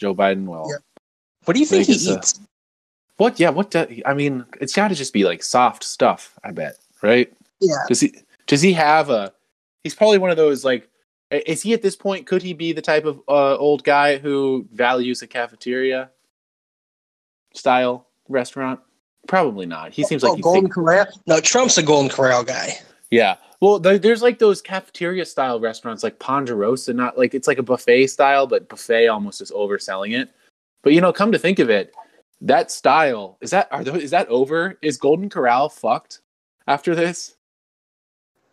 Joe Biden will. Yeah. What do you think he eats? What? Yeah. What? I mean, it's got to just be like soft stuff. I bet, right? Yeah. Does he have a? He's probably one of those like. Is he at this point? Could he be the type of old guy who values a cafeteria style restaurant? Probably not. He seems like he's Golden Corral. No, Trump's a Golden Corral guy. Yeah. Well, there's like those cafeteria style restaurants like Ponderosa, not like it's like a buffet style, but buffet almost is overselling it. But you know, come to think of it, that style is that over? Is Golden Corral fucked after this?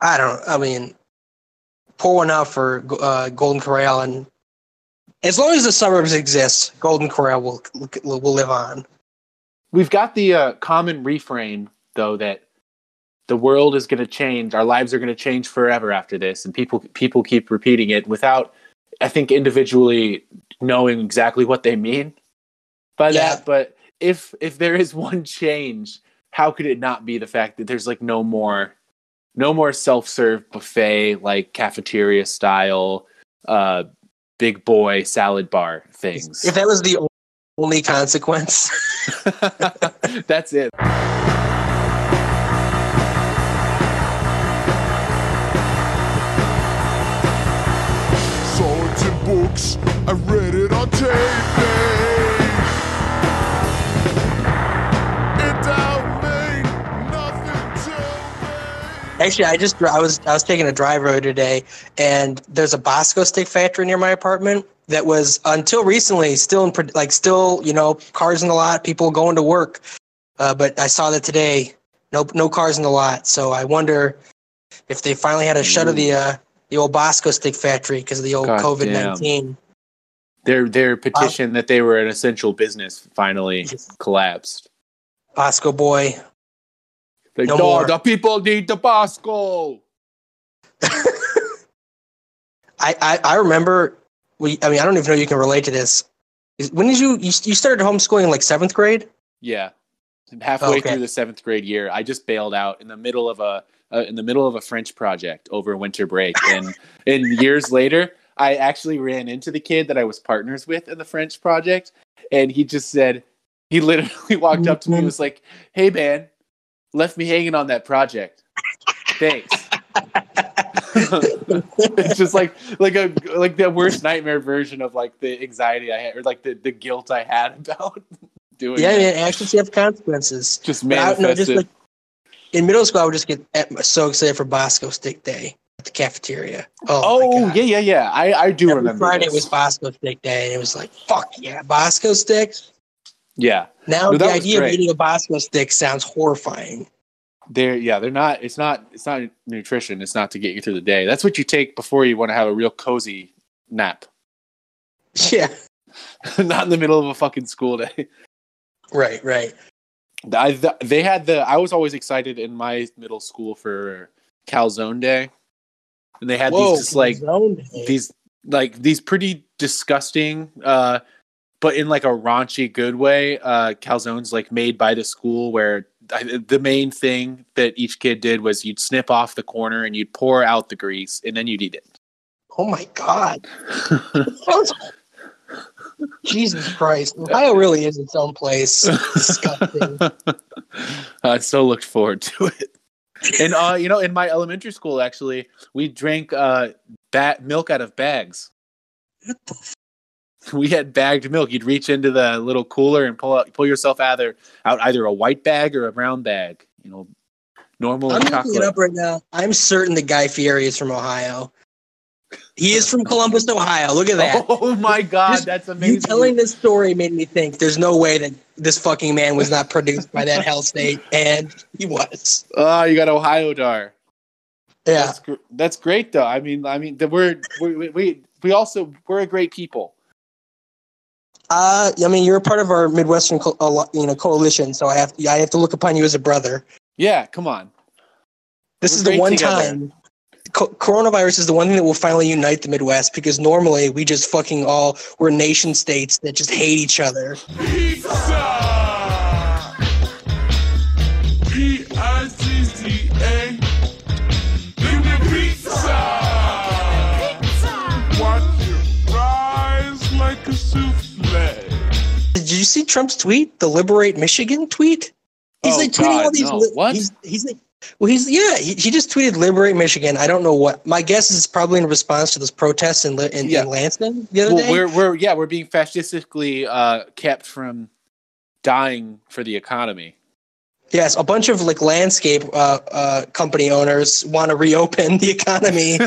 I don't. I mean, pour one out for Golden Corral, and as long as the suburbs exist, Golden Corral will live on. We've got the common refrain, though, that the world is going to change, our lives are going to change forever after this, and people keep repeating it without, I think, individually knowing exactly what they mean by that. But if there is one change, how could it not be the fact that there's like no more self-serve buffet, like cafeteria style, big boy salad bar things? If that was the only consequence, that's it. I read it on tape. It don't mean nothing to me. Actually, I was taking a drive road today, and there's a Bosco Stick Factory near my apartment that was until recently still you know, cars in the lot, people going to work. But I saw that today, no cars in the lot. So I wonder if they finally had a shut of the old Bosco Stick Factory because of the old COVID-19. Their petition that they were an essential business finally collapsed. Bosco boy. Like, no more. The people need the Bosco. I remember. I don't even know if you can relate to this. When did you started homeschooling in like 7th grade? Yeah, halfway through the 7th grade year, I just bailed out in the middle of a French project over winter break. And years later, I actually ran into the kid that I was partners with in the French project. And he just said, he literally walked up to me and was like, "Hey man, left me hanging on that project. Thanks." It's just like the worst nightmare version of like the anxiety I had, or like the guilt I had about doing it. Yeah, man, actions have consequences. Just manifested. In middle school, I would just get so excited for Bosco Stick Day at the cafeteria. Oh yeah. I do remember Friday this. Was Bosco Stick Day, and it was like, fuck yeah, Bosco sticks. Yeah. Now the idea of eating a Bosco stick sounds horrifying. They're not. It's not nutrition. It's not to get you through the day. That's what you take before you want to have a real cozy nap. Yeah. Not in the middle of a fucking school day. Right. I was always excited in my middle school for Calzone Day, and they had these pretty disgusting, but in like a raunchy good way, calzones like made by the school, where the main thing that each kid did was you'd snip off the corner and you'd pour out the grease and then you'd eat it. Oh my god! Jesus Christ. Ohio really is its own place. Disgusting. I so looked forward to it. And, you know, in my elementary school, actually, we drank milk out of bags. We had bagged milk. You'd reach into the little cooler and pull yourself out either a white bag or a brown bag. You know, normal I'm chocolate. I'm looking it up right now. I'm certain that Guy Fieri is from Ohio. He is from Columbus, Ohio. Look at that. Oh, my God. That's amazing. You telling this story made me think there's no way that this fucking man was not produced by that hell state, and he was. Oh, you got Ohio Dar. Yeah. That's great, though. I mean, we're a great people. I mean, you're a part of our Midwestern coalition, so I have to look upon you as a brother. Yeah, come on. This is the one time. Coronavirus is the one thing that will finally unite the Midwest, because normally we just fucking we're nation states that just hate each other. Pizza! Pizza! Pizza! Watch it rise like a souffle. did you see Trump's tweet? The Liberate Michigan tweet? He's tweeting all these. No. What? He just tweeted Liberate Michigan. I don't know what. My guess is probably in response to those protests in Lansing the other day. We're being fascistically kept from dying for the economy. Yes, a bunch of landscape company owners want to reopen the economy.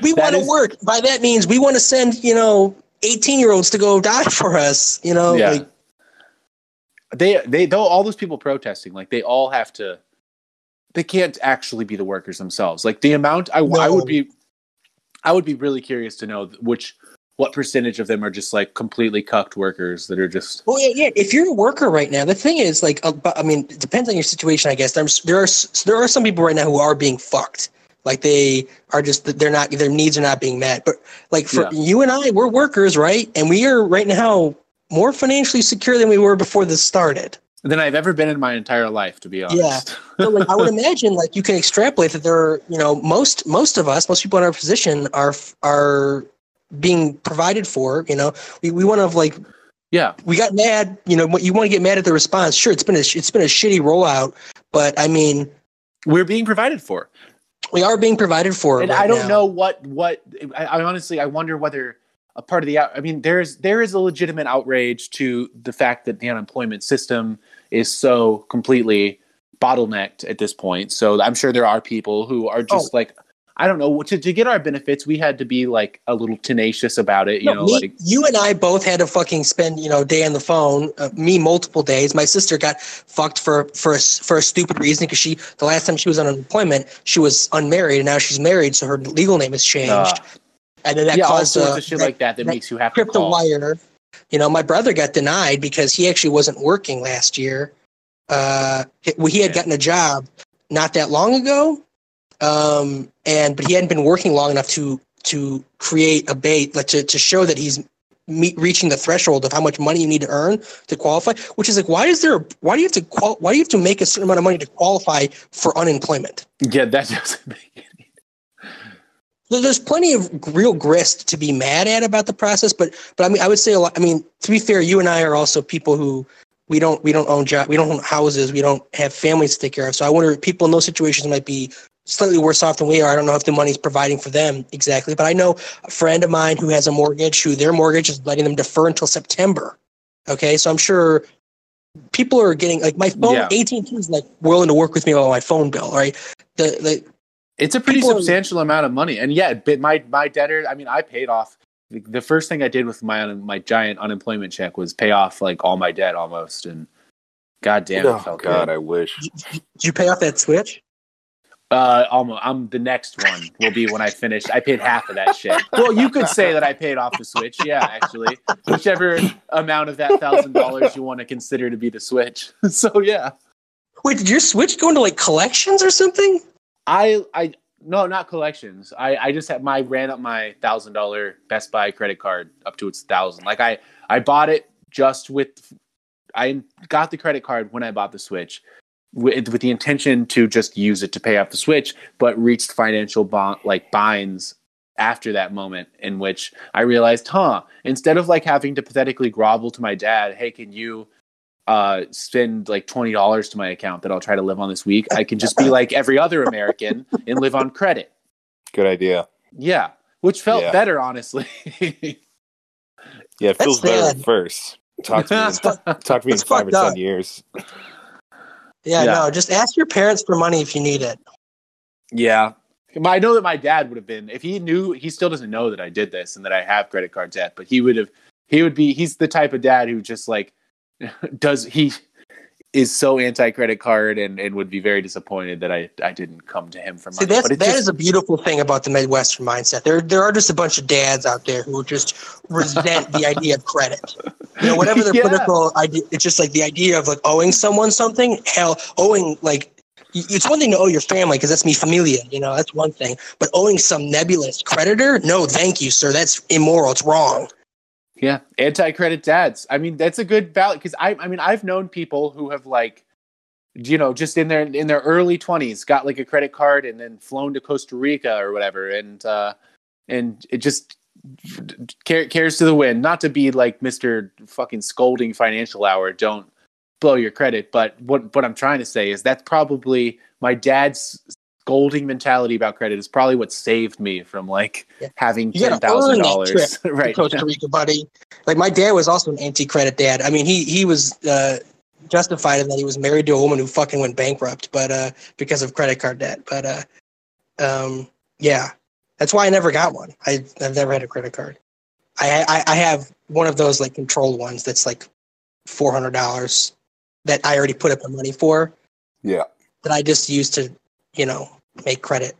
We want to work. By that means, we want to send 18-year-olds to go die for us. They all those people protesting, they all have to. They can't actually be the workers themselves. The amount I would be really curious to know what percentage of them are just completely cucked workers that are just. Oh yeah. If you're a worker right now, the thing is it depends on your situation, I guess. There are some people right now who are being fucked. They are just, their needs are not being met. But you and I, we're workers, right? And we are right now more financially secure than we were before this started. Than I've ever been in my entire life, to be honest. Yeah, so, I would imagine you can extrapolate that there are, most people in our position are being provided for. We want to we got mad. You want to get mad at the response? Sure, it's been a shitty rollout, but I mean, we're being provided for. We are being provided for, and right I don't now. Know what. I honestly, I wonder whether. A part of the I mean, there is a legitimate outrage to the fact that the unemployment system is so completely bottlenecked at this point. So I'm sure there are people who are just I don't know, to get our benefits, we had to be a little tenacious about it. You and I both had to fucking spend a day on the phone. Me multiple days. My sister got fucked for a stupid reason because the last time she was on unemployment, she was unmarried, and now she's married, so her legal name has changed. And then that caused all sorts of shit that makes you have to call. Wire. My brother got denied because he actually wasn't working last year. He had gotten a job not that long ago, but he hadn't been working long enough to create a bait, to show that he's reaching the threshold of how much money you need to earn to qualify. Which is why do you have to make a certain amount of money to qualify for unemployment? Yeah, that doesn't make sense. There's plenty of real grist to be mad at about the process, but I mean, I would say a lot. I mean, to be fair, you and I are also people who we don't own jobs, we don't own houses, we don't have families to take care of. So I wonder if people in those situations might be slightly worse off than we are. I don't know if the money's providing for them exactly, but I know a friend of mine who has a mortgage, who their mortgage is letting them defer until September. Okay, so I'm sure people are getting my phone. AT&T is willing to work with me about my phone bill. Right, it's a pretty substantial amount of money. And my debtor, I mean, I paid off. The first thing I did with my giant unemployment check was pay off all my debt almost. And goddamn, it felt good. I wish. Did you pay off that Switch? Almost. The next one will be when I finish. I paid half of that shit. Well, you could say that I paid off the Switch. Yeah, actually. Whichever amount of that $1,000 you want to consider to be the Switch. So, yeah. Wait, did your Switch go into collections or something? No, not collections. I just had ran up my $1,000 Best Buy credit card up to its $1,000. I bought it just I got the credit card when I bought the Switch with the intention to just use it to pay off the Switch, but reached financial binds after that moment in which I realized, instead of having to pathetically grovel to my dad, hey, can you spend $20 to my account that I'll try to live on this week, I can just be like every other American and live on credit. Good idea. Yeah, which felt better, honestly. Yeah, it feels better at first. Talk to me in 5 or 10 years. Yeah, no, just ask your parents for money if you need it. Yeah, I know that my dad would have been, if he knew. He still doesn't know that I did this and that I have credit card debt, but he's the type of dad who just he is so anti-credit card and would be very disappointed that I didn't come to him for money. See, that is a beautiful thing about the Midwestern mindset. There are just a bunch of dads out there who just resent the idea of credit. Whatever their political idea, it's just the idea of owing someone something. Hell, owing it's one thing to owe your family because that's mi familia. That's one thing. But owing some nebulous creditor, no, thank you, sir. That's immoral. It's wrong. Yeah, anti-credit dads. I mean, that's a good ballot because I've known people who have just in their early 20s got a credit card and then flown to Costa Rica or whatever, and it just cares to the wind. Not to be like Mr. fucking scolding Financial Hour, don't blow your credit, but what I'm trying to say is that's probably my dad's scolding mentality about credit is probably what saved me from like having $10,000 right to Costa Rica, buddy. Like my dad was also an anti-credit dad. I mean, he was justified in that he was married to a woman who fucking went bankrupt, but because of credit card debt. But yeah, that's why I never got one. I've never had a credit card. I have one of those like controlled ones that's like $400. That I already put up the money for. Yeah. That I just used to, you know, make credit.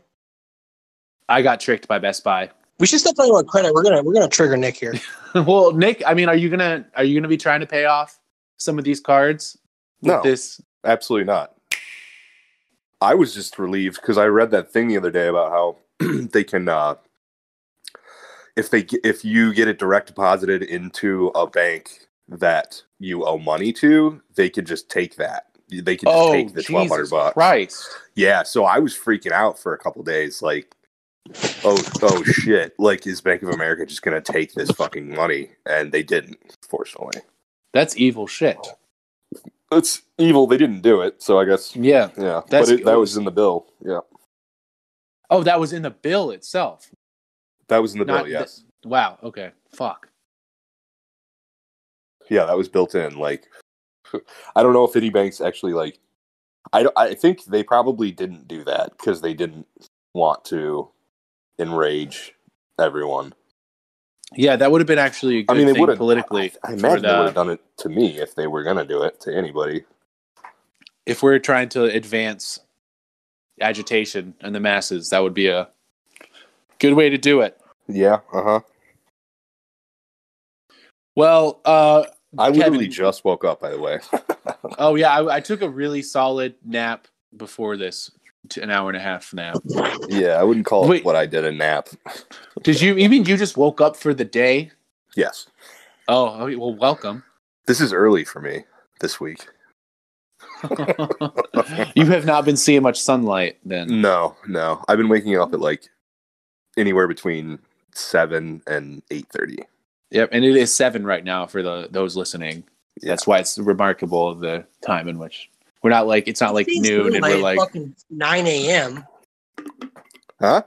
I got tricked by Best Buy. We should stop talking about credit. We're gonna trigger Nick here. Well, Nick, I mean, are you gonna be trying to pay off some of these cards? No, absolutely not. I was just relieved because I read that thing the other day about how they can if you get it direct deposited into a bank that you owe money to, they could just take that. They could just take the $1,200. Christ. Yeah, so I was freaking out for a couple of days, like, oh shit! Like, is Bank of America just gonna take this fucking money? And they didn't, fortunately. That's evil shit. It's evil. They didn't do it, so I guess. Yeah. That was in the bill. Yeah. Oh, that was in the bill itself. That was in the bill. Yes. Wow. Okay. Fuck. Yeah, that was built in. Like, I don't know if any banks actually like. I think they probably didn't do that because they didn't want to enrage everyone. Yeah, that would have been actually a good thing politically. I imagine they would have done it to me if they were going to do it to anybody. If we're trying to advance agitation in the masses, that would be a good way to do it. Yeah, uh-huh. Well, I literally just woke up, by the way. Oh, yeah. I took a really solid nap before this, an hour and a half nap. Yeah, I wouldn't call it what I did a nap. Did you? You mean you just woke up for the day? Yes. Oh, well, welcome. This is early for me this week. You have not been seeing much sunlight then? No. I've been waking up at like anywhere between 7 and 8:30. Yep, and it is 7 right now for those listening. Yeah. That's why it's remarkable the time in which we're not like it's not like noon and we're like fucking 9 a.m. Huh?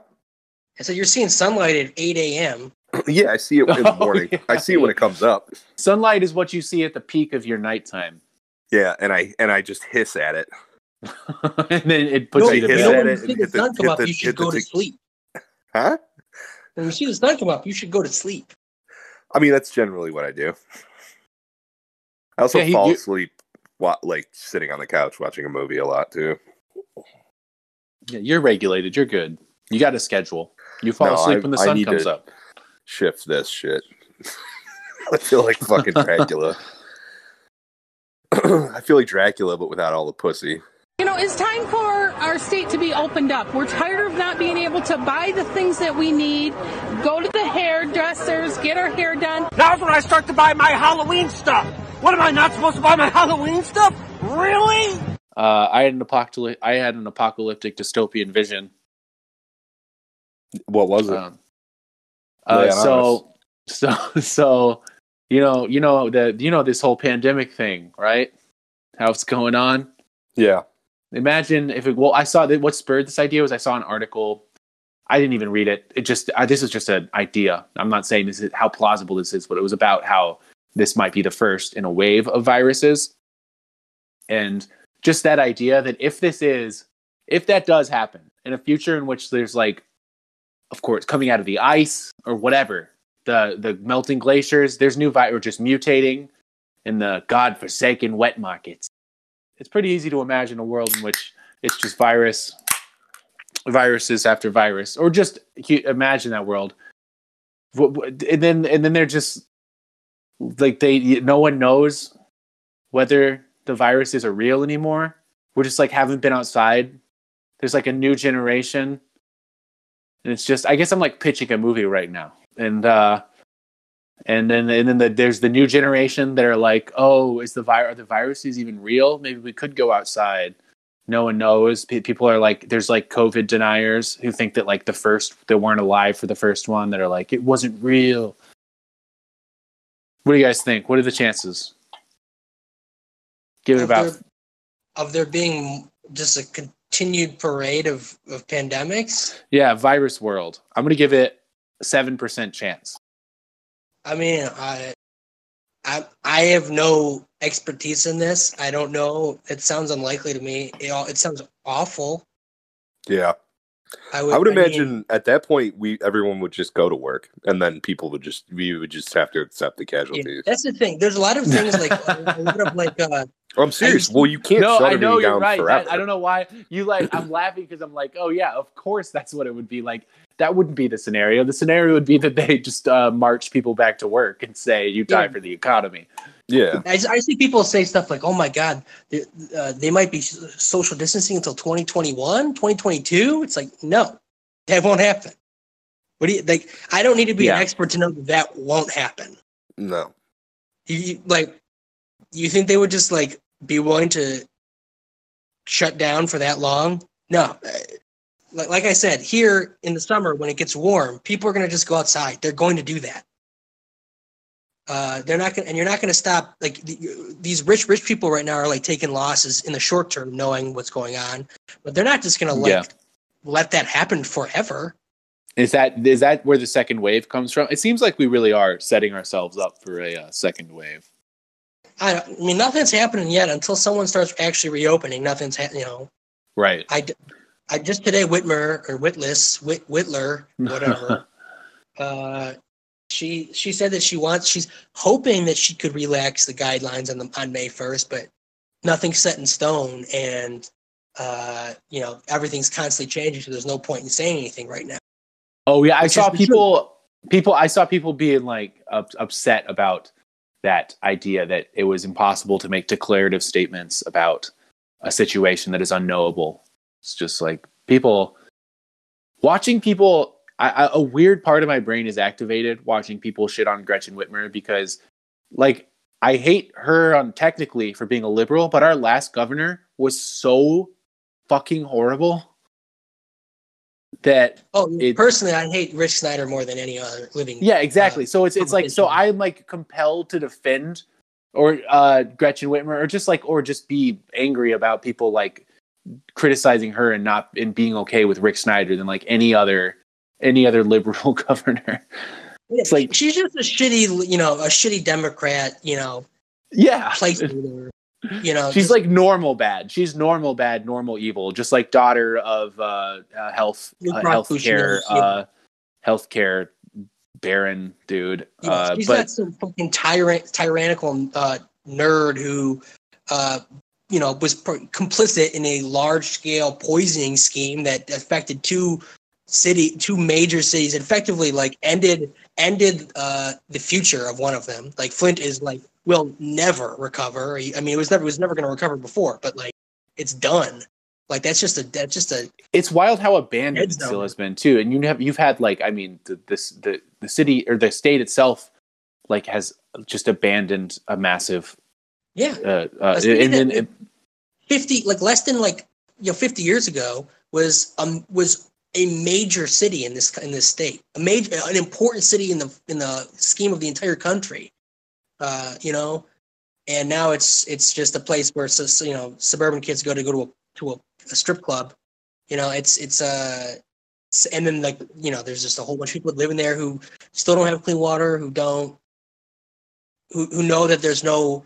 I said you're seeing sunlight at 8 a.m. Yeah, I see it in the morning. Yeah. I see it when it comes up. Sunlight is what you see at the peak of your nighttime. Yeah, and I just hiss at it, and then it puts you to bed. When you see the sun come up, you should go to sleep. Huh? When you see the sun come up, you should go to sleep. I mean, that's generally what I do. I also fall asleep while, like, sitting on the couch watching a movie a lot, too. Yeah, you're regulated. You're good. You got a schedule. You fall asleep when the sun comes up. Shift this shit. I feel like fucking Dracula. I feel like Dracula, but without all the pussy. You know, it's time for our state to be opened up. We're tired of not being able to buy the things that we need, go to the hairdressers, get our hair done. Now's when I start to buy my Halloween stuff. What, am I not supposed to buy my Halloween stuff? Really? I had an apocalyptic dystopian vision. What was it? You know this whole pandemic thing, right? How it's going on? Yeah. Imagine if I saw that. What spurred this idea was I saw an article. I didn't even read it. This is just an idea. I'm not saying this is how plausible this is, but it was about how this might be the first in a wave of viruses. And just that idea that if that does happen in a future in which there's like, of course, coming out of the ice or whatever, the melting glaciers, there's new virus just mutating in the godforsaken wet markets. It's pretty easy to imagine a world in which it's just viruses after virus, or just imagine that world. And then they're just like no one knows whether the viruses are real anymore. We're just like haven't been outside. There's like a new generation, and it's just I guess I'm like pitching a movie right now, And then there's the new generation that are like, oh, are the viruses even real? Maybe we could go outside. no one knows. People are like, there's like COVID deniers who think that like they weren't alive for the first one, that are like, it wasn't real. What do you guys think? What are the chances? Give it about. Of there being just a continued parade of pandemics? Yeah, virus world. I'm going to give it 7% chance. I mean, I have no expertise in this. I don't know. It sounds unlikely to me. It sounds awful. Yeah. I would imagine at that point everyone would just go to work, and then we would just have to accept the casualties. Yeah, that's the thing. There's a lot of things like a lot of like. I'm serious. Well, you can't. No, shut I know you're down right. I don't know why you like. I'm laughing because I'm like, oh yeah, of course that's what it would be like. That wouldn't be the scenario. The scenario would be that they just march people back to work and say you die for the economy. Yeah, I see people say stuff like, oh my God, they might be social distancing until 2021, 2022. It's like, no, that won't happen. What do you like? I don't need to be an expert to know that won't happen. No. You think they would just like be willing to shut down for that long? No. Like I said, here in the summer when it gets warm, people are going to just go outside. They're going to do that. They're not going, and you're not going to stop. Like these rich people right now are like taking losses in the short term, knowing what's going on, but they're not just going to let that happen forever. Is that where the second wave comes from? It seems like we really are setting ourselves up for a second wave. I mean, nothing's happening yet until someone starts actually reopening. Nothing's right. I just today Whitmer, whatever. She said that she's hoping that she could relax the guidelines on May 1st, but nothing's set in stone, and everything's constantly changing, so there's no point in saying anything right now. Oh yeah, I saw people being like upset about that idea that it was impossible to make declarative statements about a situation that is unknowable. It's just like watching people. A weird part of my brain is activated watching people shit on Gretchen Whitmer because, like, I hate her technically for being a liberal, but our last governor was so fucking horrible that... personally, I hate Rick Snyder more than any other living... Yeah, exactly. So it's like, so I'm, like, compelled to defend or Gretchen Whitmer or just be angry about people, like, criticizing her and being okay with Rick Snyder than, like, any other liberal governor. It's like she's just a shitty Democrat, placeholder. She's just, like, normal bad. She's normal bad, normal evil, just like daughter of healthcare baron dude. She's not some fucking tyrannical nerd who was complicit in a large scale poisoning scheme that affected two major cities, effectively like ended the future of one of them. Like Flint is like will never recover. I mean, it was never going to recover before, but like it's done. Like that's just a. It's wild how abandoned it still has been too. And you've had like, I mean, the city or the state itself like has just abandoned a massive. Yeah. And 50 like less than 50 years ago was a major city in this state, an important city in the scheme of the entire country, and now it's just a place where suburban kids go to a strip club, and then there's just a whole bunch of people living there who still don't have clean water, who know that there's no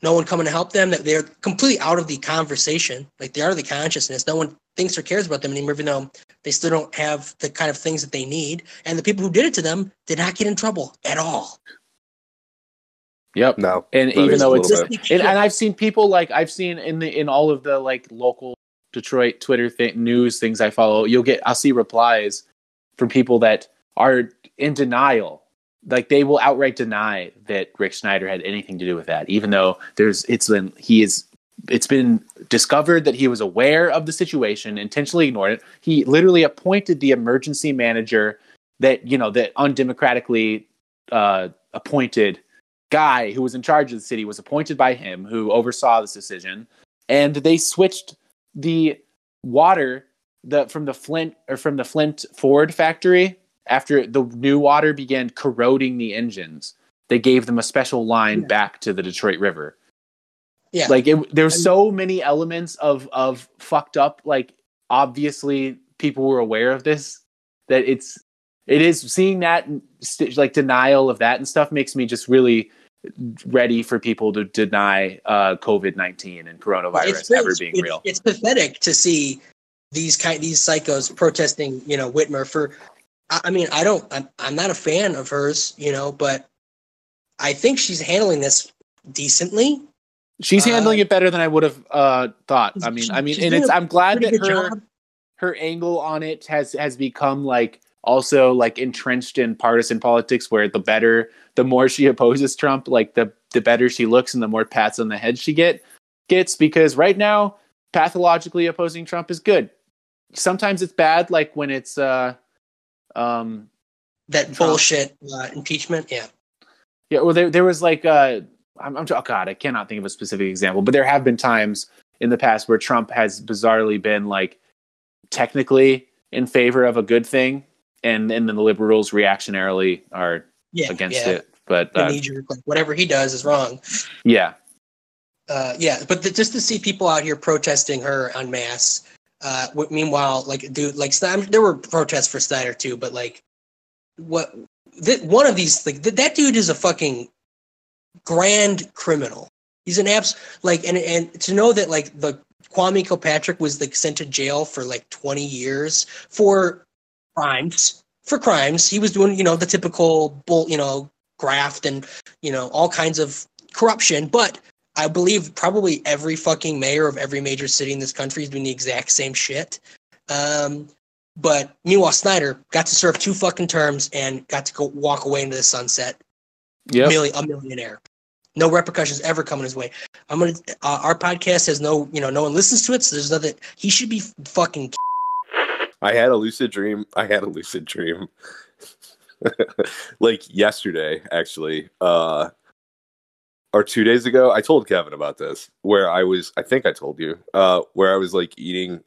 one coming to help them, that they're completely out of the conversation, like they're out of the consciousness. No one thinks or cares about them anymore, even though they still don't have the kind of things that they need. And the people who did it to them did not get in trouble at all. Yep. No. And even though it's and I've seen people in all of the like local Detroit Twitter news things I follow, I'll see replies from people that are in denial. Like they will outright deny that Rick Snyder had anything to do with that, even though it's been discovered that he was aware of the situation, intentionally ignored it. He literally appointed the emergency manager that undemocratically appointed guy who was in charge of the city was appointed by him, who oversaw this decision. And they switched the water from the Flint Ford factory, after the new water began corroding the engines, they gave them a special line back to the Detroit River. Yeah, like there's so many elements of fucked up. Like obviously people were aware of this. That it is seeing that like denial of that and stuff makes me just really ready for people to deny COVID-19 and coronavirus ever being real. It's pathetic to see these psychos protesting, Whitmer for. I mean, I'm not a fan of hers, but I think she's handling this decently. She's handling it better than I would have thought. I'm glad that her angle on it has become like also like entrenched in partisan politics, where the more she opposes Trump, like the better she looks and the more pats on the head she gets, because right now pathologically opposing Trump is good. Sometimes it's bad, like when it's that bullshit impeachment. Yeah. Yeah. Well, there was like, I cannot think of a specific example, but there have been times in the past where Trump has bizarrely been like technically in favor of a good thing, and then the liberals reactionarily are against it. But whatever he does is wrong. Yeah. But just to see people out here protesting her en masse. Meanwhile, like dude, like Snyder, there were protests for Snyder too, but like one of these, like that dude is a fucking grand criminal. He's an and to know that like the Kwame Kilpatrick was like sent to jail for like 20 years for crimes. He was doing, the typical bull, graft and, all kinds of corruption, but I believe probably every fucking mayor of every major city in this country is doing the exact same shit. But meanwhile, Snyder got to serve 2 fucking terms and got to go walk away into the sunset. Yeah, a millionaire. No repercussions ever coming his way. Our podcast has no one listens to it, so there's nothing. He should be fucking. I had a lucid dream. Like yesterday, actually. Or 2 days ago, I told Kevin about this, where I was like eating,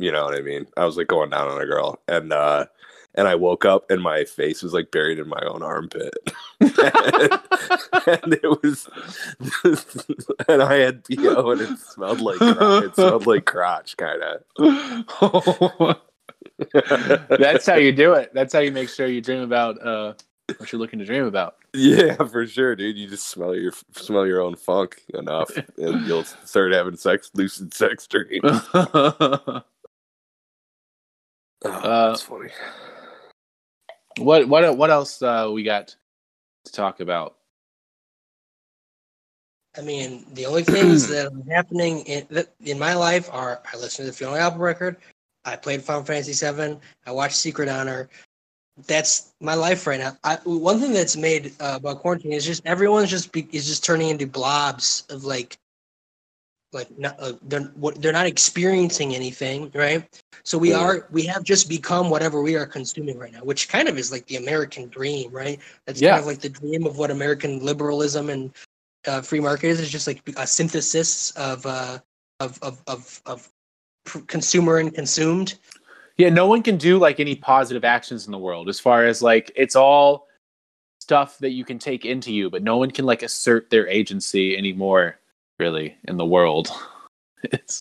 you know what I mean? I was like going down on a girl and I woke up and my face was like buried in my own armpit. And it was, and I had PO and it smelled like crotch kind of. That's how you do it. That's how you make sure you dream about, what you're looking to dream about. Yeah, for sure, dude. You just smell your own funk enough, and you'll start having lucid sex dreams. That's funny. What else we got to talk about? I mean, the only things that are happening in my life are I listened to the Fiona Apple record, I played Final Fantasy VII, I watched Secret Honor. That's my life right now. One thing that's made about quarantine is just everyone's just turning into blobs of they're not experiencing anything, right? So we have just become whatever we are consuming right now, which kind of is like the American dream, right? That's kind of like the dream of what American liberalism and free market is. It's just like a synthesis of consumer and consumed. Yeah, no one can do like any positive actions in the world as far as like it's all stuff that you can take into you, but no one can like assert their agency anymore, really, in the world. At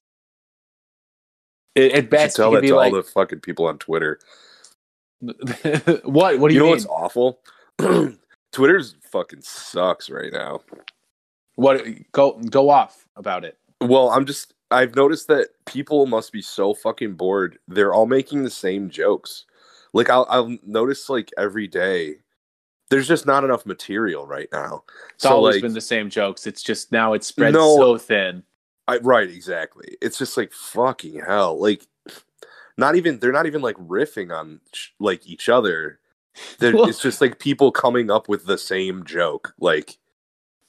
best, you can be like all the fucking people on Twitter. What? What do you mean? You know what's awful? Twitter's fucking sucks right now. What? Go off about it. Well, I've noticed that people must be so fucking bored. They're all making the same jokes. Like I'll notice like every day, there's just not enough material right now. It's always been the same jokes. It's just now it spreads so thin. Right, exactly. It's just like fucking hell. Like they're not even like riffing on like each other. It's just like people coming up with the same joke. Like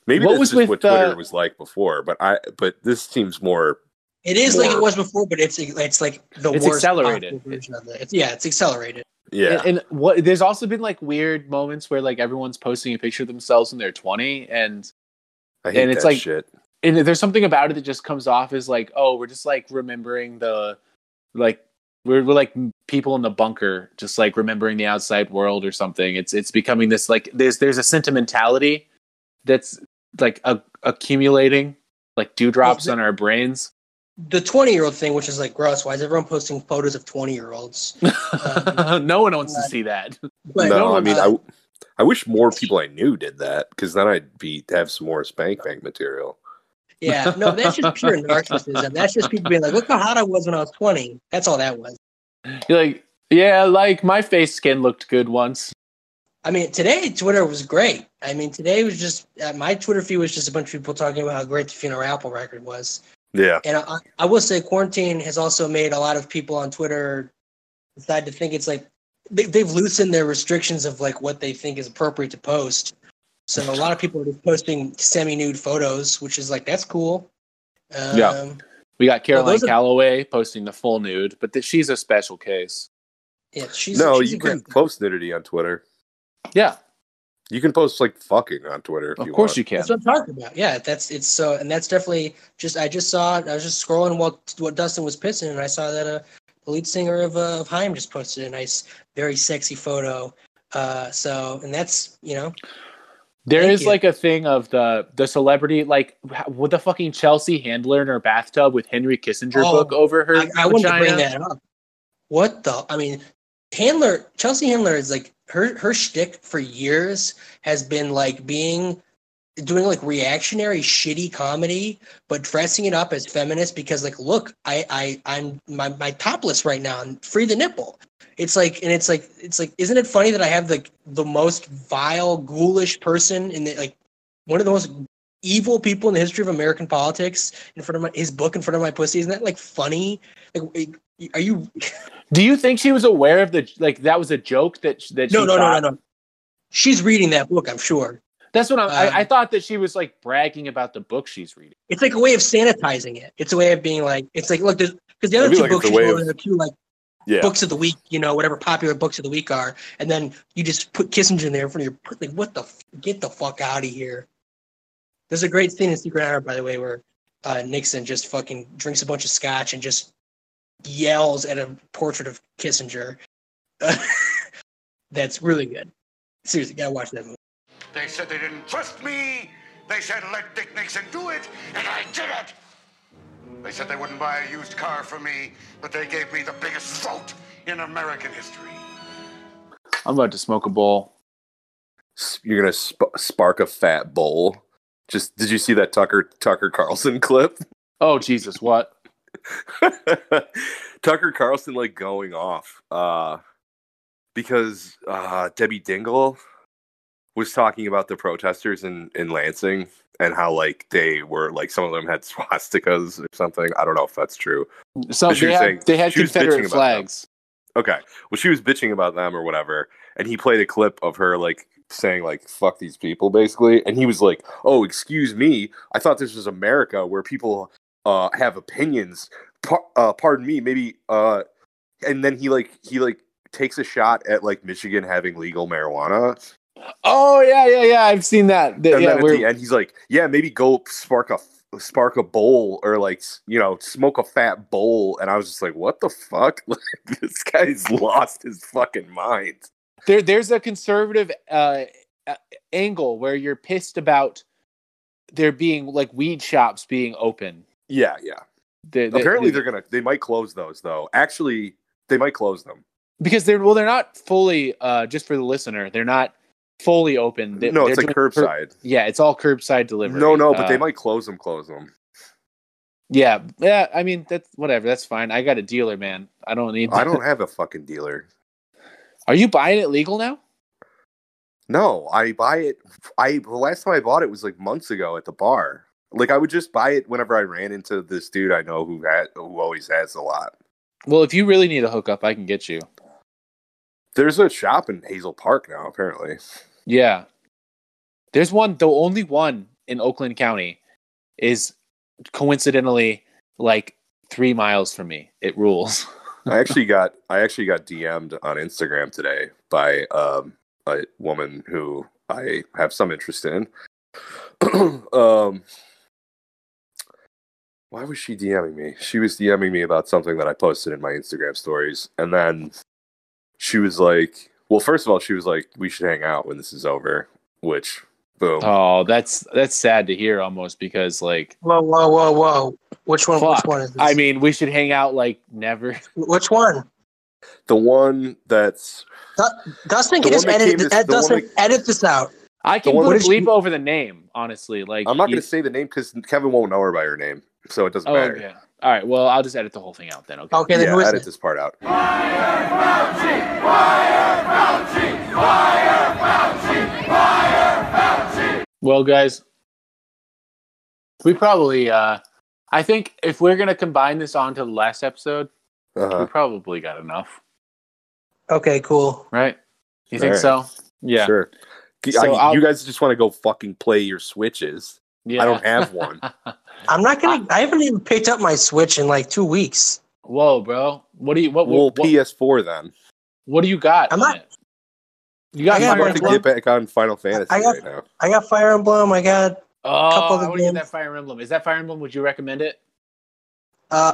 maybe that's just what Twitter was like before, but this seems more. It is like it was before, but it's like it's worst accelerated version of it. It's accelerated. Yeah, and there's also been like weird moments where like everyone's posting a picture of themselves when they're 20, and I hate that shit. and there's something about it that just comes off as like, oh, we're just like remembering the, like, we're like people in the bunker, just like remembering the outside world or something. It's becoming this, like, there's a sentimentality that's like accumulating like dewdrops on our brains. The 20-year-old thing, which is like gross. Why is everyone posting photos of 20-year-olds? No one wants to see that. No, I mean, I wish more people I knew did that, because then I'd have some more spank bank material. Yeah, no, that's just pure narcissism. That's just people being like, "Look how hot I was when I was 20." That's all that was. You're like, yeah, like my face skin looked good once. I mean, today Twitter was great. I mean, today was just my Twitter feed was just a bunch of people talking about how great the Fiona Apple record was. Yeah. And I will say quarantine has also made a lot of people on Twitter decide to think it's like they've loosened their restrictions of like what they think is appropriate to post. So a lot of people are just posting semi-nude photos, which is like, that's cool. Yeah. We got Caroline Calloway posting the full nude, but she's a special case. Yeah, she's you can post nudity on Twitter. Yeah. You can post like fucking on Twitter if you want. Of course you can. That's what I'm talking about. Yeah, that's definitely just. I just saw. I was just scrolling while Dustin was pissing, and I saw that the lead singer of Haim just posted a nice, very sexy photo. And that's, you know, there is like a thing of the celebrity, like with the fucking Chelsea Handler in her bathtub with Henry Kissinger book over her. I wanted to bring that up. What the? I mean, Chelsea Handler is like. Her shtick for years has been like doing like reactionary shitty comedy, but dressing it up as feminist because like, look, I'm my topless right now and free the nipple. It's like, isn't it funny that I have like the most vile, ghoulish person in the, like one of the most evil people in the history of American politics in front of his book in front of my pussy? Isn't that like funny? Like, are you? Do you think she was aware of the, like, that was a joke that she No. She's reading that book, I'm sure. That's what I thought that she was, like, bragging about the book she's reading. It's like a way of sanitizing it. It's a way of being like, it's like, look, because the other two books she's reading are the two, like, books of the week, you know, whatever popular books of the week are. And then you just put Kissinger in there in front of your, like, get the fuck out of here. There's a great scene in Secret Honor, by the way, where Nixon just fucking drinks a bunch of scotch and just yells at a portrait of Kissinger. That's really good. Seriously, gotta watch that movie. They said they didn't trust me. They said let Dick Nixon do it, and I did it. They said they wouldn't buy a used car for me, but they gave me the biggest vote in American history. I'm about to smoke a bowl. You're gonna spark a fat bowl. Just did you see that Tucker Carlson clip? Oh Jesus, what? Tucker Carlson like going off because Debbie Dingell was talking about the protesters in Lansing and how like they were like some of them had swastikas or something. I don't know if that's true. So they had Confederate flags. Okay, well she was bitching about them or whatever, and he played a clip of her like saying like fuck these people basically, and he was like, oh excuse me, I thought this was America where people. Have opinions. Pardon me, maybe. And then he takes a shot at like Michigan having legal marijuana. Oh yeah. I've seen that. At the end, he's like, yeah, maybe go spark a bowl or like you know smoke a fat bowl. And I was just like, what the fuck? This guy's lost his fucking mind. There's a conservative angle where you're pissed about there being like weed shops being open. Yeah. Apparently, they might close those though. Actually, they might close them because they're not fully. Just for the listener, they're not fully open. No, it's like curbside. Yeah, it's all curbside delivery. No, but they might close them. Yeah. I mean, that's whatever. That's fine. I got a dealer, man. I don't need. I don't have a fucking dealer. Are you buying it legal now? No, I buy it. The last time I bought it was like months ago at the bar. Like I would just buy it whenever I ran into this dude I know who always has a lot. Well, if you really need a hookup, I can get you. There's a shop in Hazel Park now, apparently. Yeah, there's one. The only one in Oakland County is coincidentally like 3 miles from me. It rules. I actually got DM'd on Instagram today by a woman who I have some interest in. Why was she DMing me? She was DMing me about something that I posted in my Instagram stories. And then she was like, well, first of all, she was like, we should hang out when this is over, which, boom. Oh, that's sad to hear almost because, like. Whoa. Which one is this? I mean, we should hang out like never. Which one? The one that's. Dustin can just edit this, edit this out. I can leap over the name, honestly. Like, I'm not going to say the name because Kevin won't know her by her name, so it doesn't matter. Okay. All right, well, I'll just edit the whole thing out then. Okay, then who is edit this part out. Fire Fauci! Fire Fauci! Fire Fauci! Fire Fauci! Well, guys, we probably, I think if we're going to combine this onto the last episode, we probably got enough. Okay, cool. Right? You think so? Yeah. Sure. So you guys just want to go fucking play your Switches. Yeah. I don't have one. I'm not gonna. I haven't even picked up my Switch in like 2 weeks. Whoa, bro! What do you? What PS4 then? What do you got? I'm not. You got. I'm about to get back on Final Fantasy right now. I got Fire Emblem. I got. Oh, a couple other games. That Fire Emblem. Is that Fire Emblem? Would you recommend it? I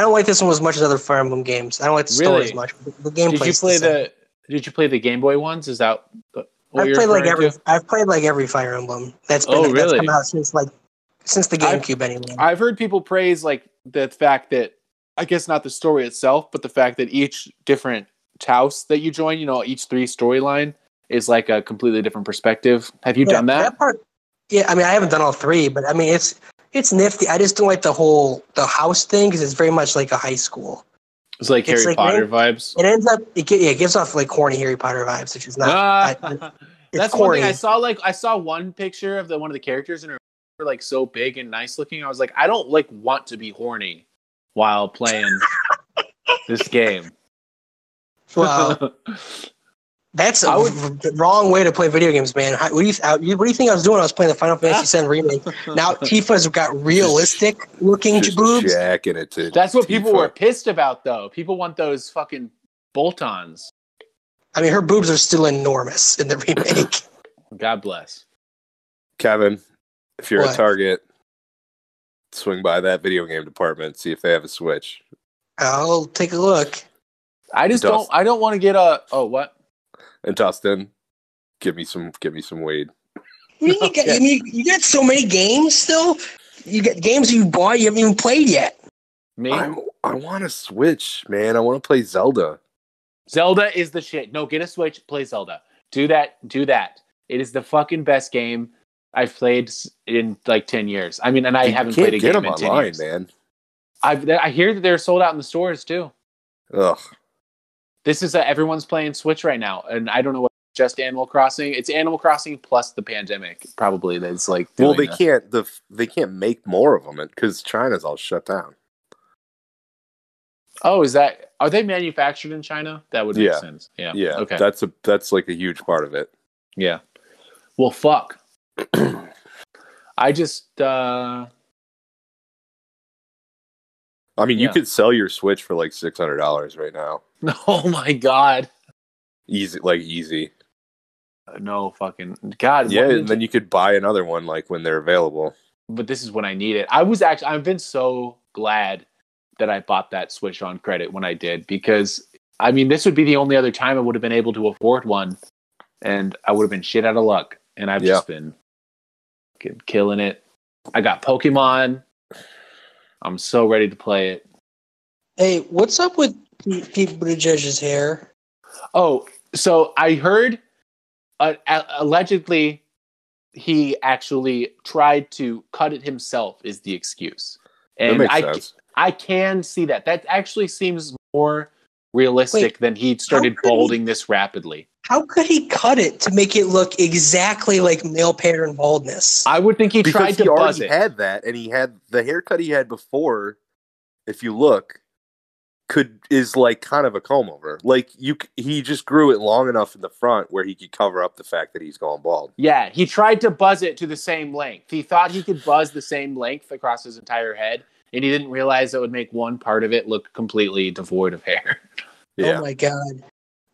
don't like this one as much as other Fire Emblem games. I don't like the story as much. The gameplay. Did you play the Game Boy ones? Is that? I've played like every Fire Emblem that's come out since the GameCube anyway. I've heard people praise like the fact that I guess not the story itself, but the fact that each different house that you join, you know, each three storyline is like a completely different perspective. Have you done that? That part, yeah, I mean, I haven't done all three, but I mean, it's nifty. I just don't like the house thing because it's very much like a high school. It's like Harry Potter vibes. It ends up, it gives off like corny Harry Potter vibes, which is not. That's corny. One thing I saw one picture of one of the characters, and her were like so big and nice looking. I was like, I don't like want to be horny while playing this game. Well, that's the wrong way to play video games, man. What do you think I was doing? I was playing the Final Fantasy VII remake. Now Tifa's got realistic looking boobs. Jacking it to That's what Tifa. People were pissed about, though. People want those fucking bolt-ons. I mean, her boobs are still enormous in the remake. God bless. Kevin, if you're a Target, swing by that video game department, see if they have a Switch. I'll take a look. I just don't. I don't want to get a. Oh, what? And Dustin, give me some weed. You got so many games still. You got games you bought you haven't even played yet. Me, I want to Switch, man. I want to play Zelda. Zelda is the shit. No, get a Switch, play Zelda. Do that. It is the fucking best game I've played in like 10 years. I mean, and I haven't played a game in 10 years. Man, I hear that they're sold out in the stores too. Ugh. This is everyone's playing Switch right now, and I don't know what. Just Animal Crossing. It's Animal Crossing plus the pandemic, probably. That's like they can't make more of them because China's all shut down. Oh, are they manufactured in China? That would make sense. Yeah, yeah. Okay, that's like a huge part of it. Yeah. Well, fuck. I just. I mean, you could sell your Switch for like $600 right now. Oh my god! Easy. No fucking god. Yeah, and then you could buy another one like when they're available. But this is when I need it. I've been so glad that I bought that Switch on credit when I did, because I mean this would be the only other time I would have been able to afford one, and I would have been shit out of luck. And I've just been fucking killing it. I got Pokemon. I'm so ready to play it. Hey, what's up with? Pete Buttigieg's hair. Oh, so I heard allegedly he actually tried to cut it himself is the excuse. And that makes sense. I can see that. That actually seems more realistic than he started balding this rapidly. How could he cut it to make it look exactly like male pattern baldness? I would think he tried to buzz it. He already had that, and he had the haircut he had before, if you look. Is like kind of a comb over. Like he just grew it long enough in the front where he could cover up the fact that he's gone bald. Yeah, he tried to buzz it to the same length. He thought he could buzz the same length across his entire head, and he didn't realize that would make one part of it look completely devoid of hair. Yeah. Oh my god!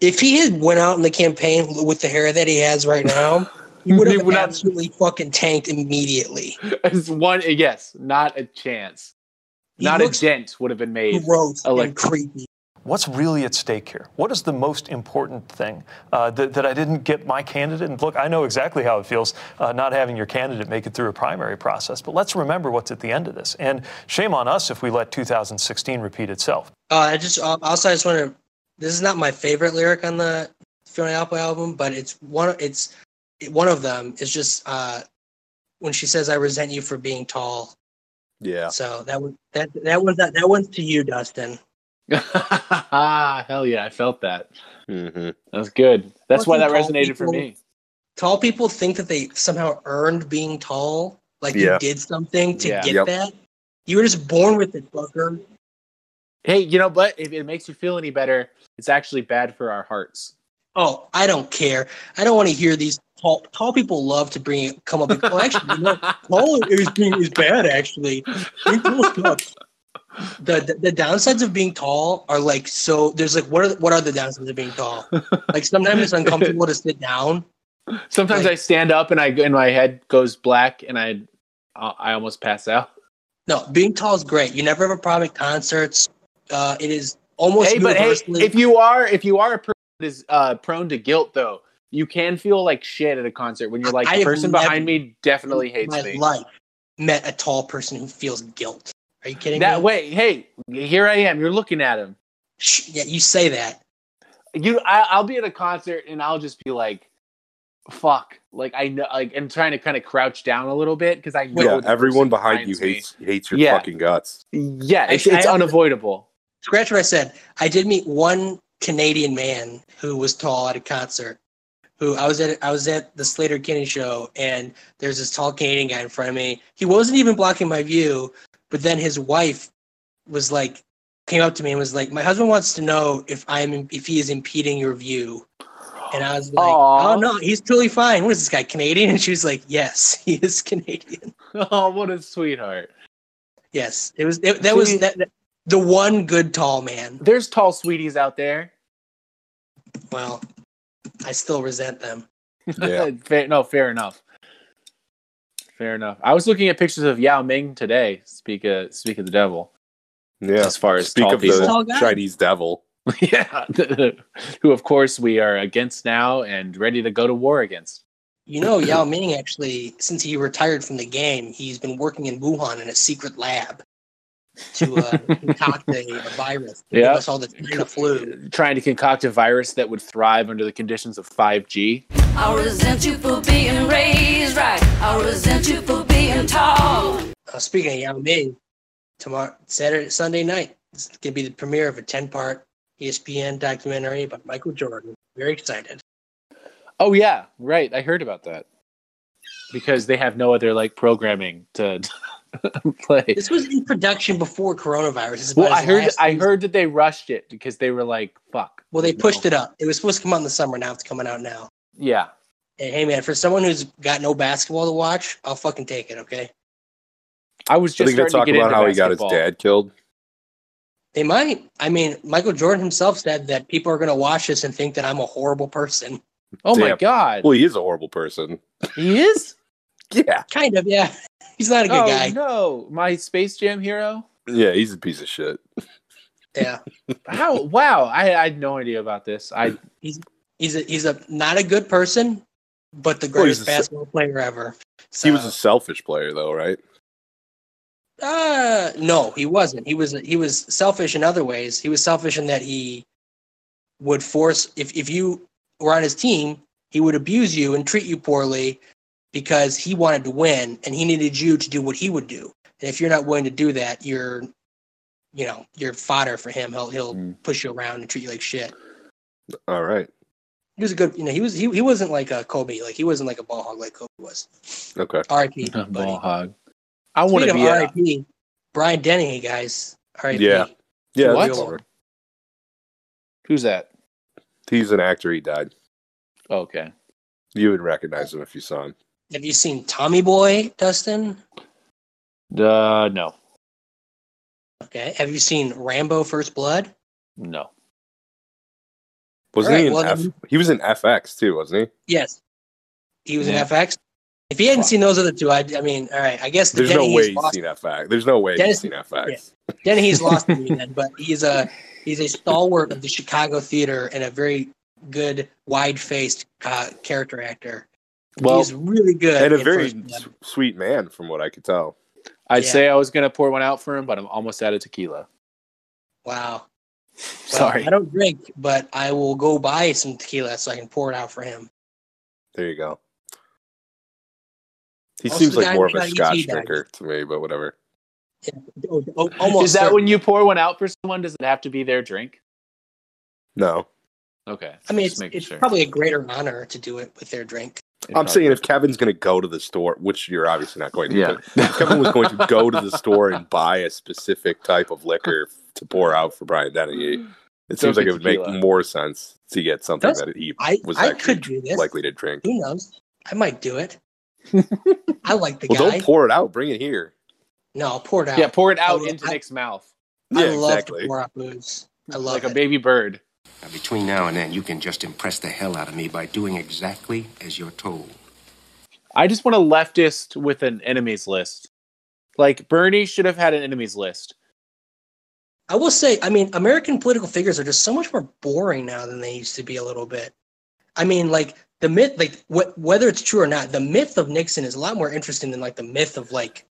If he had went out in the campaign with the hair that he has right now, He would have absolutely fucking tanked immediately. Yes, not a chance. Not a dent would have been made. Gross and creepy. What's really at stake here? What is the most important thing that I didn't get my candidate? And look, I know exactly how it feels not having your candidate make it through a primary process. But let's remember what's at the end of this. And shame on us if we let 2016 repeat itself. This is not my favorite lyric on the Fiona Apple album, but it's one of them. It's just when she says, "I resent you for being tall." Yeah. So that one's to you, Dustin. Hell yeah, I felt that. Mm-hmm. That's good. That's why that resonated for me. Tall people think that they somehow earned being tall, like you did something to get that. You were just born with it, fucker. Hey, but if it makes you feel any better, it's actually bad for our hearts. Oh, I don't care. I don't want to hear these tall people love to come up with collection. Tall is bad, actually. The downsides of being tall are like, so there's like, what are the downsides of being tall? Like sometimes it's uncomfortable to sit down. Sometimes I stand up and my head goes black and I almost pass out. No, being tall is great. You never have a problem at concerts. It is almost universally. But if you are a person that is prone to guilt, though, you can feel like shit at a concert when you're like, the person behind me definitely hates me. I've met a tall person who feels guilt. Are you kidding me? That way, hey, here I am. You're looking at him. Yeah, you say that. I'll be at a concert and I'll just be like, "Fuck!" Like I know, like I'm trying to kind of crouch down a little bit because I know everyone behind you hates your fucking guts. Yeah, it's unavoidable. Scratch what I said. I did meet one Canadian man who was tall at a concert. I was at the Slater Kinney show, and there's this tall Canadian guy in front of me. He wasn't even blocking my view. But then his wife was like, came up to me and was like, "My husband wants to know if he is impeding your view." And I was like, "Aww. Oh no, he's totally fine. What is this guy, Canadian?" And she was like, "Yes, he is Canadian." Oh, what a sweetheart! Yes, it was. The one good tall man. There's tall sweeties out there. Well, I still resent them. Yeah. Fair enough. Fair enough. I was looking at pictures of Yao Ming today. Speak of the devil. Yeah. As far as speak tall of people. The Chinese devil. Yeah. Who, of course, we are against now and ready to go to war against. Yao Ming actually, since he retired from the game, he's been working in Wuhan in a secret lab to concoct a virus. Yeah. All the flu. Trying to concoct a virus that would thrive under the conditions of 5G. I resent you for being raised right. I resent you for being tall. Speaking of Yao Ming, tomorrow, Sunday night, it's going to be the premiere of a 10-part ESPN documentary about Michael Jordan. Very excited. Oh, yeah, right. I heard about that. Because they have no other programming to play. This was in production before coronavirus. Well, I heard that they rushed it because they were like, fuck. Well, they pushed it up. It was supposed to come out in the summer. Now it's coming out now. Yeah. And hey, man, for someone who's got no basketball to watch, I'll fucking take it, okay? I was just going to talk about how he got his dad killed. They might. I mean, Michael Jordan himself said that people are going to watch this and think that I'm a horrible person. Oh, my God. Well, he is a horrible person. He is? Yeah. Kind of, yeah. He's not a good guy. Oh, no. My Space Jam hero? Yeah, he's a piece of shit. Yeah. How? Wow. I had no idea about this. He's not a good person, but the greatest basketball player ever. So. He was a selfish player, though, right? No, he wasn't. He was selfish in other ways. He was selfish in that he would force if you were on his team, he would abuse you and treat you poorly because he wanted to win and he needed you to do what he would do. And if you're not willing to do that, you're fodder for him. He'll push you around and treat you like shit. All right. He was a good, he wasn't like a Kobe, he wasn't like a ball hog like Kobe was. Okay. R.I.P. Ball hog. I want to be R.I.P. Brian Dennehy, guys. R.I.P. Yeah. What? Who's that? He's an actor. He died. Okay. You would recognize him if you saw him. Have you seen Tommy Boy, Dustin? No. Okay. Have you seen Rambo: First Blood? No. Wasn't he in FX too, wasn't he? Yes. He was in FX. If he hadn't seen those other two, I mean, all right, I guess there's no way you've seen FX. There's no way you've seen FX. Dennehy's lost to me then, but he's a stalwart of the Chicago theater and a very good, wide-faced character actor. Well, he's really good and a very sweet man, from what I could tell. I'd say I was going to pour one out for him, but I'm almost out of tequila. Wow. Sorry, I don't drink, but I will go buy some tequila so I can pour it out for him. There you go. He also seems like more of a Scotch drinker to me, but whatever. Yeah. Almost. Is that when you pour one out for someone? Does it have to be their drink? No. Okay. I mean, it's probably a greater honor to do it with their drink. I'm saying if Kevin's going to go to the store, which you're obviously not going to, but if Kevin was going to go to the store and buy a specific type of liquor to pour out for Brian Dennehy, it seems like it would make more sense to get something that he was actually likely to drink. Who knows? I might do it. I like the guy. Well, don't pour it out. Bring it here. No, I'll pour it out. Yeah, pour it out into Nick's mouth. Yeah, I love to pour out booze. I love it. Like a baby bird. Now, between now and then, you can just impress the hell out of me by doing exactly as you're told. I just want a leftist with an enemies list. Like, Bernie should have had an enemies list. I will say, I mean, American political figures are just so much more boring now than they used to be a little bit. I mean, like, the myth, like, whether it's true or not, the myth of Nixon is a lot more interesting than, like, the myth of, like,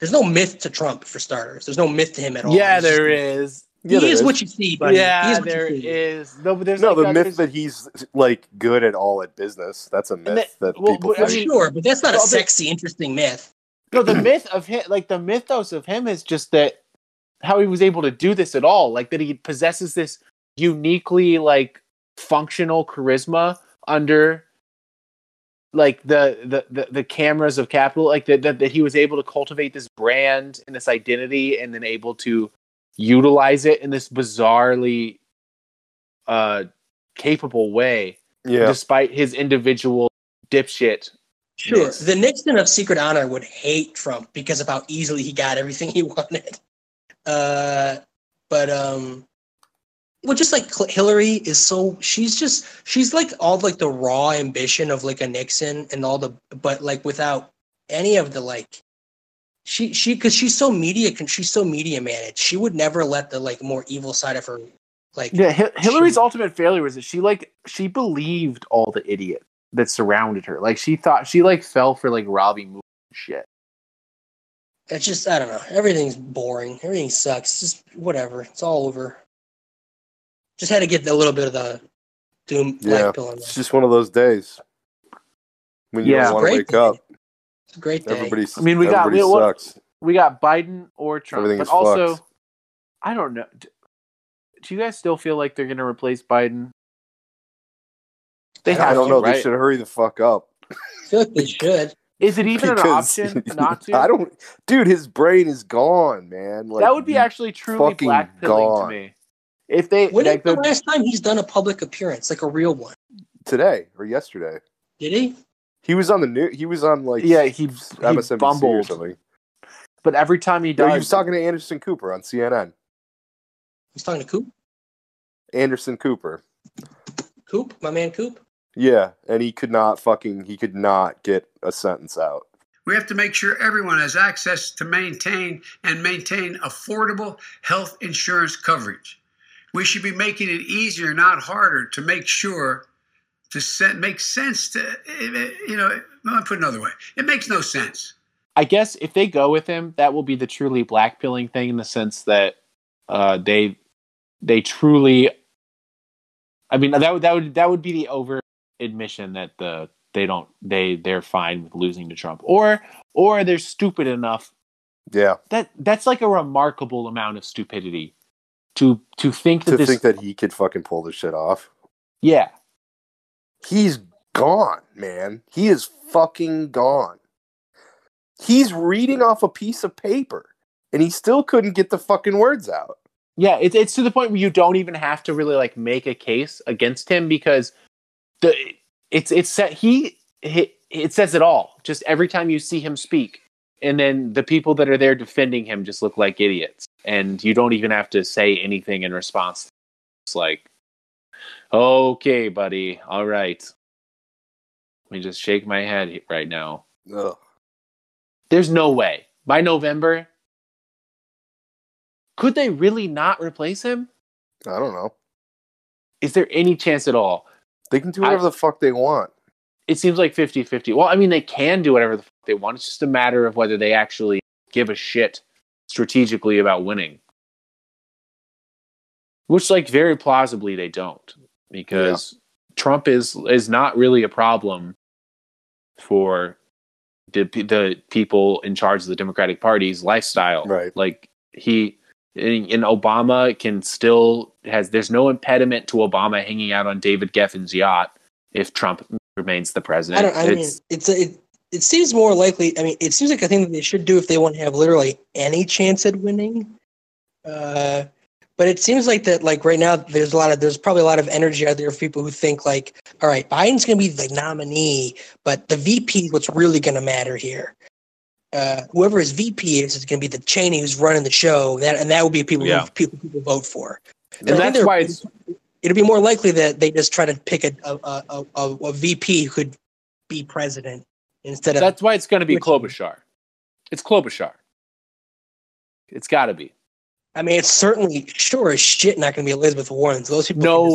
there's no myth to Trump, for starters. There's no myth to him at all. Yeah, there is. Yeah, he is what you see, buddy. Yeah, there is. No, but there's the myth that he's like good at all at business. That's a myth that people think. Sure, but that's not a sexy, interesting myth. No, the myth of him, like the mythos of him is just that how he was able to do this at all. Like that he possesses this uniquely like functional charisma under like the cameras of capital. Like that he was able to cultivate this brand and this identity and then able to utilize it in this bizarrely capable way, despite his individual dipshit. Sure. The Nixon of Secret Honor would hate Trump because of how easily he got everything he wanted. Well, just like Hillary is she's like all like the raw ambition of like a Nixon and all but like without any of the like. She, because she's so media managed. She would never let the like more evil side of her, like. Yeah, Hillary's ultimate failure was that she believed all the idiots that surrounded her. Like she thought she like fell for like Robbie Moore and shit. It's just I don't know. Everything's boring. Everything sucks. Just whatever. It's all over. Just had to get a little bit of the doom. Yeah, pill it's just one of those days when you don't want to wake up. It's a great day. I mean, we got Biden or Trump, but also, fucked. I don't know. Do you guys still feel like they're going to replace Biden? I don't know. Right? They should hurry the fuck up. I feel like they should. Is it even an option not to? I don't, dude. His brain is gone, man. Like, that would be actually truly blackpilling to me. If they, when is the last time he's done a public appearance, like a real one? Today or yesterday? Did he? He was on the news. He was on like he MSNBC bumbled or something. But every time he does, he was talking to Anderson Cooper on CNN. He's talking to Coop. Anderson Cooper. Coop, my man, Coop. Yeah, and he could not get a sentence out. We have to make sure everyone has access to maintain affordable health insurance coverage. We should be making it easier, not harder, to make sure. Makes sense to, I'll put it another way. It makes no sense. I guess if they go with him, that will be the truly blackpilling thing in the sense that they truly, I mean, that would be the over admission that they're fine with losing to Trump or they're stupid enough. Yeah. That's like a remarkable amount of stupidity to think that think that he could fucking pull this shit off. Yeah. He's gone, man. He is fucking gone. He's reading off a piece of paper, and he still couldn't get the fucking words out. Yeah, it's to the point where you don't even have to really like make a case against him because it says it all. Just every time you see him speak, and then the people that are there defending him just look like idiots, and you don't even have to say anything in response. It's like. Okay, buddy. All right. Let me just shake my head right now. Ugh. There's no way. By November, could they really not replace him? I don't know. Is there any chance at all? They can do whatever the fuck they want. It seems like 50-50. Well, I mean, they can do whatever the fuck they want. It's just a matter of whether they actually give a shit strategically about winning. Which, like, very plausibly they don't. Because Trump is not really a problem for the people in charge of the Democratic Party's lifestyle. Right. Like, and Obama can still there's no impediment to Obama hanging out on David Geffen's yacht if Trump remains the president. It seems more likely. I mean, it seems like a thing that they should do if they want to have literally any chance at winning. But it seems like that, like right now, there's probably a lot of energy out there for people who think like, all right, Biden's going to be the nominee, but the VP is what's really going to matter here. Whoever his VP is going to be the Cheney who's running the show, and that will be people vote for. And that's why it'll be more likely that they just try to pick a VP who could be president instead of. That's why it's going to be Klobuchar. It's Klobuchar. It's got to be. I mean, it's certainly sure as shit not going to be Elizabeth Warren. So those people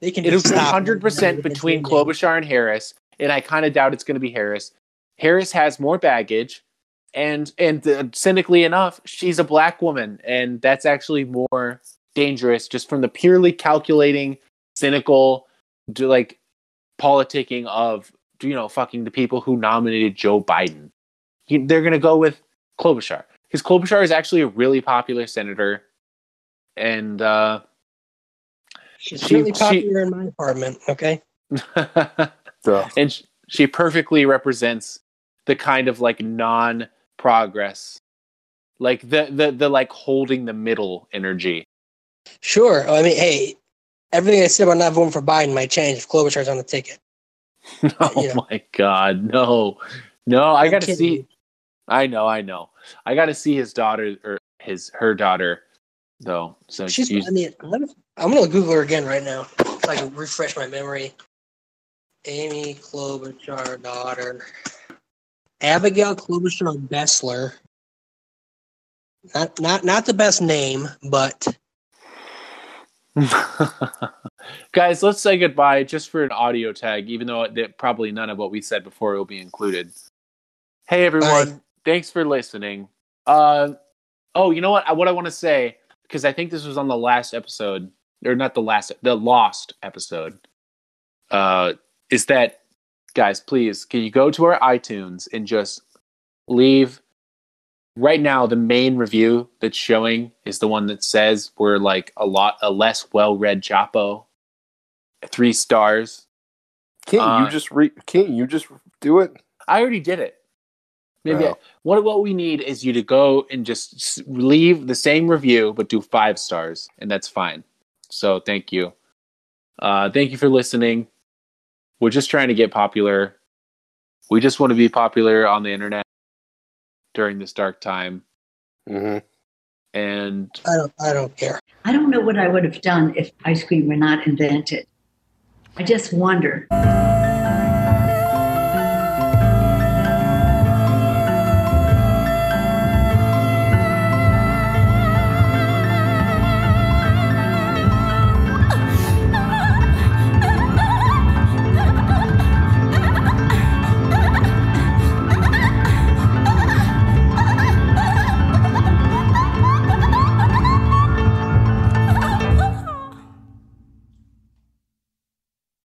they can. It'll be 100% between Klobuchar and Harris, and I kind of doubt it's going to be Harris. Harris has more baggage, and cynically enough, she's a black woman, and that's actually more dangerous just from the purely calculating, cynical, like politicking of fucking the people who nominated Joe Biden. They're going to go with Klobuchar. Because Klobuchar is actually a really popular senator, and she's really popular in my apartment. Okay, and she perfectly represents the kind of like non-progress, like the like holding the middle energy. Sure, I mean, hey, everything I said about not voting for Biden might change if Klobuchar's on the ticket. My God, no! I got to see. I know. I got to see his daughter or her daughter, though. So she's. I mean, I'm gonna Google her again right now so I can refresh my memory. Amy Klobuchar daughter, Abigail Klobuchar Bessler. Not the best name, but. Guys, let's say goodbye just for an audio tag, even though probably none of what we said before will be included. Hey everyone. Bye. Thanks for listening. You know what? What I want to say, because I think this was on the last episode, or not the last, the lost episode, is that, guys, please, can you go to our iTunes and just leave? Right now, the main review that's showing is the one that says we're like a less well-read Chapo. 3 stars. Can't you just do it? I already did it. Maybe what we need is you to go and just leave the same review, but do 5 stars, and that's fine. So thank you. Thank you for listening. We're just trying to get popular. We just want to be popular on the internet during this dark time. Mm-hmm. And I don't care. I don't know what I would have done if ice cream were not invented. I just wonder.